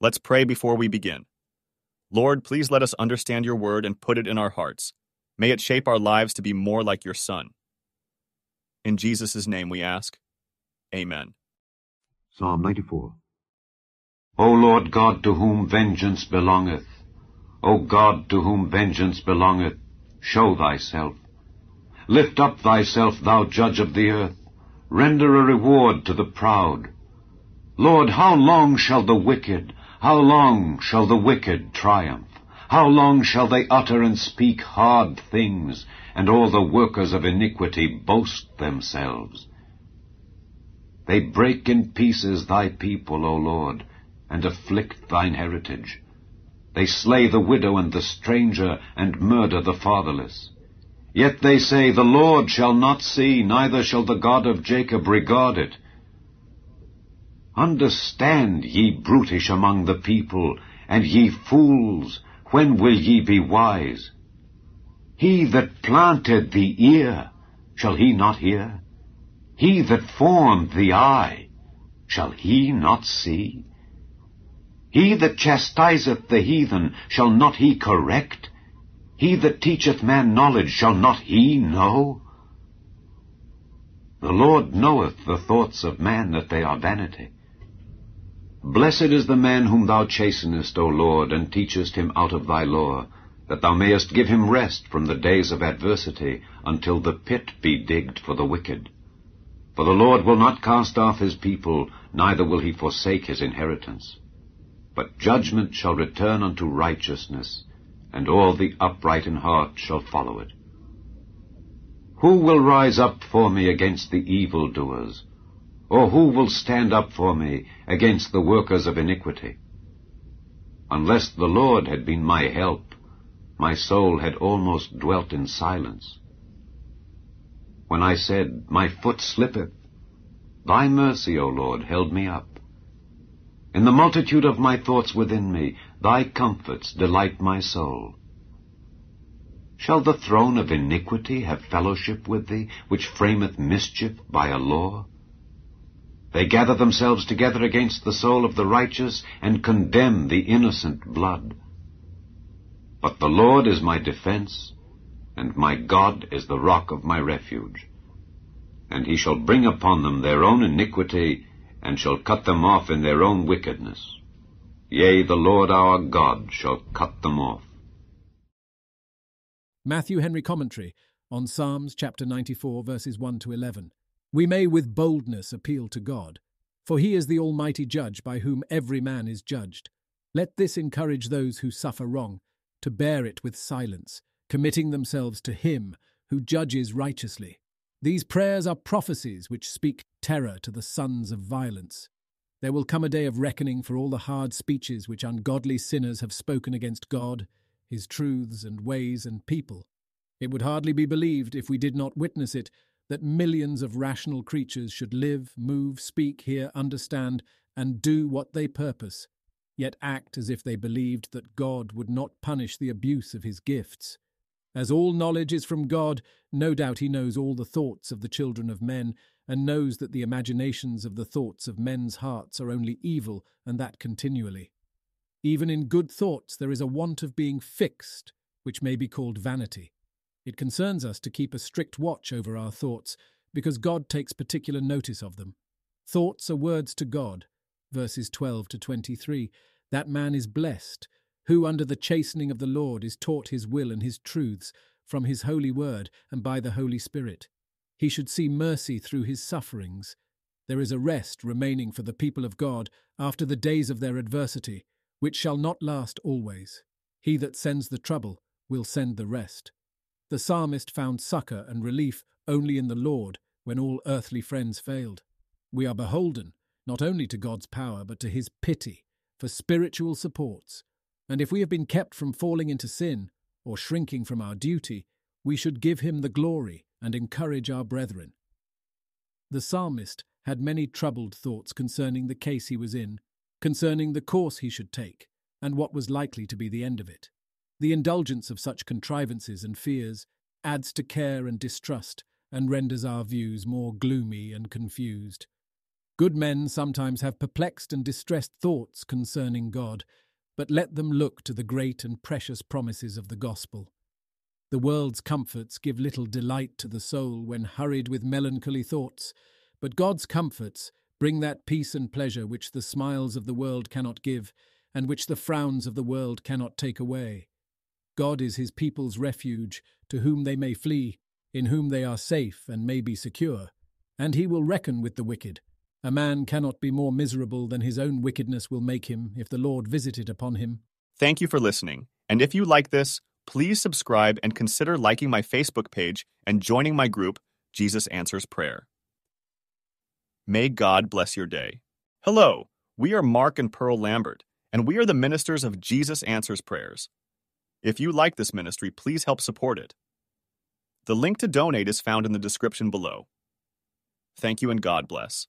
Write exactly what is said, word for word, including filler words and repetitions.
Let's pray before we begin. Lord, please let us understand your word and put it in our hearts. May it shape our lives to be more like your Son. In Jesus' name we ask. Amen. Psalm ninety-four. O Lord God, to whom vengeance belongeth, O God, to whom vengeance belongeth, show thyself. Lift up thyself, thou judge of the earth. Render a reward to the proud. Lord, how long shall the wicked, how long shall the wicked triumph? How long shall they utter and speak hard things, and all the workers of iniquity boast themselves? They break in pieces thy people, O Lord, and afflict thine heritage. They slay the widow and the stranger, and murder the fatherless. Yet they say, The Lord shall not see, neither shall the God of Jacob regard it. Understand, ye brutish among the people, and ye fools, when will ye be wise? He that planted the ear, shall he not hear? He that formed the eye, shall he not see? He that chastiseth the heathen, shall not he correct? He that teacheth man knowledge, shall not he know? The Lord knoweth the thoughts of man, that they are vanity. Blessed is the man whom thou chastenest, O Lord, and teachest him out of thy law, that thou mayest give him rest from the days of adversity, until the pit be digged for the wicked. For the Lord will not cast off his people, neither will he forsake his inheritance. But judgment shall return unto righteousness, and all the upright in heart shall follow it. Who will rise up for me against the evildoers? Or who will stand up for me against the workers of iniquity? Unless the Lord had been my help, my soul had almost dwelt in silence. When I said, My foot slippeth, thy mercy, O Lord, held me up. In the multitude of my thoughts within me, thy comforts delight my soul. Shall the throne of iniquity have fellowship with thee, which frameth mischief by a law? They gather themselves together against the soul of the righteous, and condemn the innocent blood. But the Lord is my defense, and my God is the rock of my refuge. And he shall bring upon them their own iniquity, and shall cut them off in their own wickedness. Yea, the Lord our God shall cut them off. Matthew Henry Commentary on Psalms chapter ninety-four, verses one to eleven. We may with boldness appeal to God, for he is the almighty judge by whom every man is judged. Let this encourage those who suffer wrong to bear it with silence, committing themselves to him who judges righteously. These prayers are prophecies which speak terror to the sons of violence. There will come a day of reckoning for all the hard speeches which ungodly sinners have spoken against God, his truths and ways and people. It would hardly be believed, if we did not witness it, that millions of rational creatures should live, move, speak, hear, understand, and do what they purpose, yet act as if they believed that God would not punish the abuse of his gifts. As all knowledge is from God, no doubt he knows all the thoughts of the children of men, and knows that the imaginations of the thoughts of men's hearts are only evil, and that continually. Even in good thoughts there is a want of being fixed, which may be called vanity. It concerns us to keep a strict watch over our thoughts, because God takes particular notice of them. Thoughts are words to God, verses twelve to twenty-three. That man is blessed, who under the chastening of the Lord is taught his will and his truths from his holy word and by the Holy Spirit. He should see mercy through his sufferings. There is a rest remaining for the people of God after the days of their adversity, which shall not last always. He that sends the trouble will send the rest. The psalmist found succour and relief only in the Lord when all earthly friends failed. We are beholden not only to God's power but to his pity for spiritual supports, and if we have been kept from falling into sin or shrinking from our duty, we should give him the glory and encourage our brethren. The psalmist had many troubled thoughts concerning the case he was in, concerning the course he should take, and what was likely to be the end of it. The indulgence of such contrivances and fears adds to care and distrust, and renders our views more gloomy and confused. Good men sometimes have perplexed and distressed thoughts concerning God, but let them look to the great and precious promises of the gospel. The world's comforts give little delight to the soul when hurried with melancholy thoughts, but God's comforts bring that peace and pleasure which the smiles of the world cannot give, and which the frowns of the world cannot take away. God is his people's refuge, to whom they may flee, in whom they are safe and may be secure. And he will reckon with the wicked. A man cannot be more miserable than his own wickedness will make him if the Lord visit it upon him. Thank you for listening. And if you like this, please subscribe and consider liking my Facebook page and joining my group, Jesus Answers Prayer. May God bless your day. Hello, we are Mark and Pearl Lambert, and we are the ministers of Jesus Answers Prayers. If you like this ministry, please help support it. The link to donate is found in the description below. Thank you and God bless.